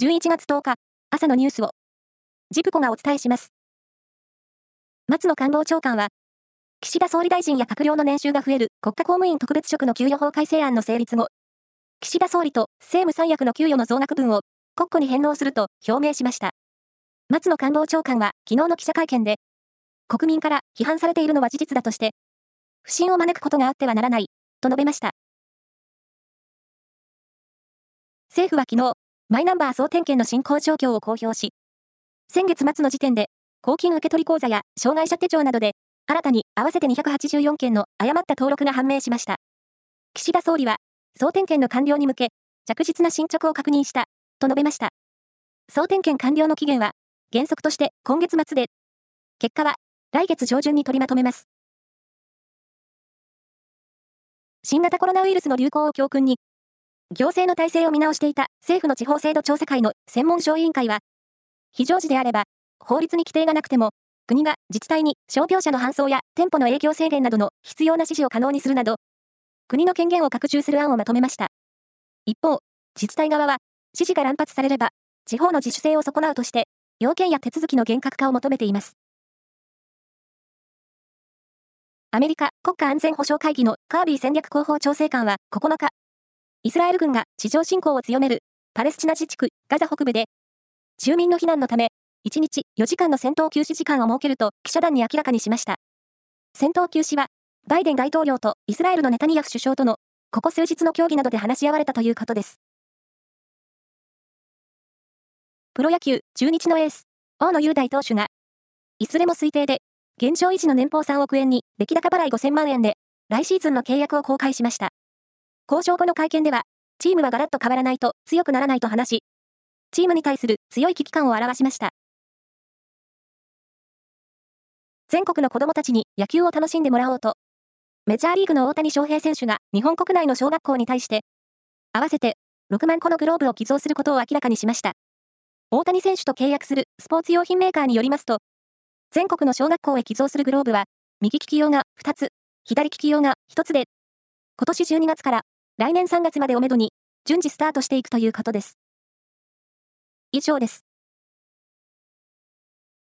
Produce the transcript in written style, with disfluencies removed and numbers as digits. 11月10日、朝のニュースを、ジプコがお伝えします。松野官房長官は、岸田総理大臣や閣僚の年収が増える国家公務員特別職の給与法改正案の成立後、岸田総理と政務三役の給与の増額分を国庫に返納すると表明しました。松野官房長官は昨日の記者会見で、国民から批判されているのは事実だとして、不信を招くことがあってはならない、と述べました。政府は昨日、マイナンバー総点検の進行状況を公表し、先月末の時点で、公金受取口座や障害者手帳などで、新たに合わせて284件の誤った登録が判明しました。岸田総理は、総点検の完了に向け、着実な進捗を確認した、と述べました。総点検完了の期限は、原則として今月末で、結果は来月上旬に取りまとめます。新型コロナウイルスの流行を教訓に、行政の体制を見直していた政府の地方制度調査会の専門小委員会は、非常時であれば、法律に規定がなくても、国が自治体に傷病者の搬送や店舗の営業制限などの必要な指示を可能にするなど、国の権限を拡充する案をまとめました。一方、自治体側は、指示が乱発されれば、地方の自主性を損なうとして、要件や手続きの厳格化を求めています。アメリカ国家安全保障会議のカービー戦略広報調整官は9日、イスラエル軍が地上侵攻を強めるパレスチナ自治区ガザ北部で、住民の避難のため、1日4時間の戦闘休止時間を設けると記者団に明らかにしました。戦闘休止は、バイデン大統領とイスラエルのネタニヤフ首相との、ここ数日の協議などで話し合われたということです。プロ野球、中日のエース、大野雄大投手が、いずれも推定で、現状維持の年俸3億円に、出来高払い5000万円で、来シーズンの契約を公開しました。交渉後の会見では、チームはガラッと変わらないと強くならないと話し、チームに対する強い危機感を表しました。全国の子どもたちに野球を楽しんでもらおうと、メジャーリーグの大谷翔平選手が日本国内の小学校に対して、合わせて6万個のグローブを寄贈することを明らかにしました。大谷選手と契約するスポーツ用品メーカーによりますと、全国の小学校へ寄贈するグローブは、右利き用が2つ、左利き用が1つで、今年12月から来年3月までをめどに順次スタートしていくということです。以上です。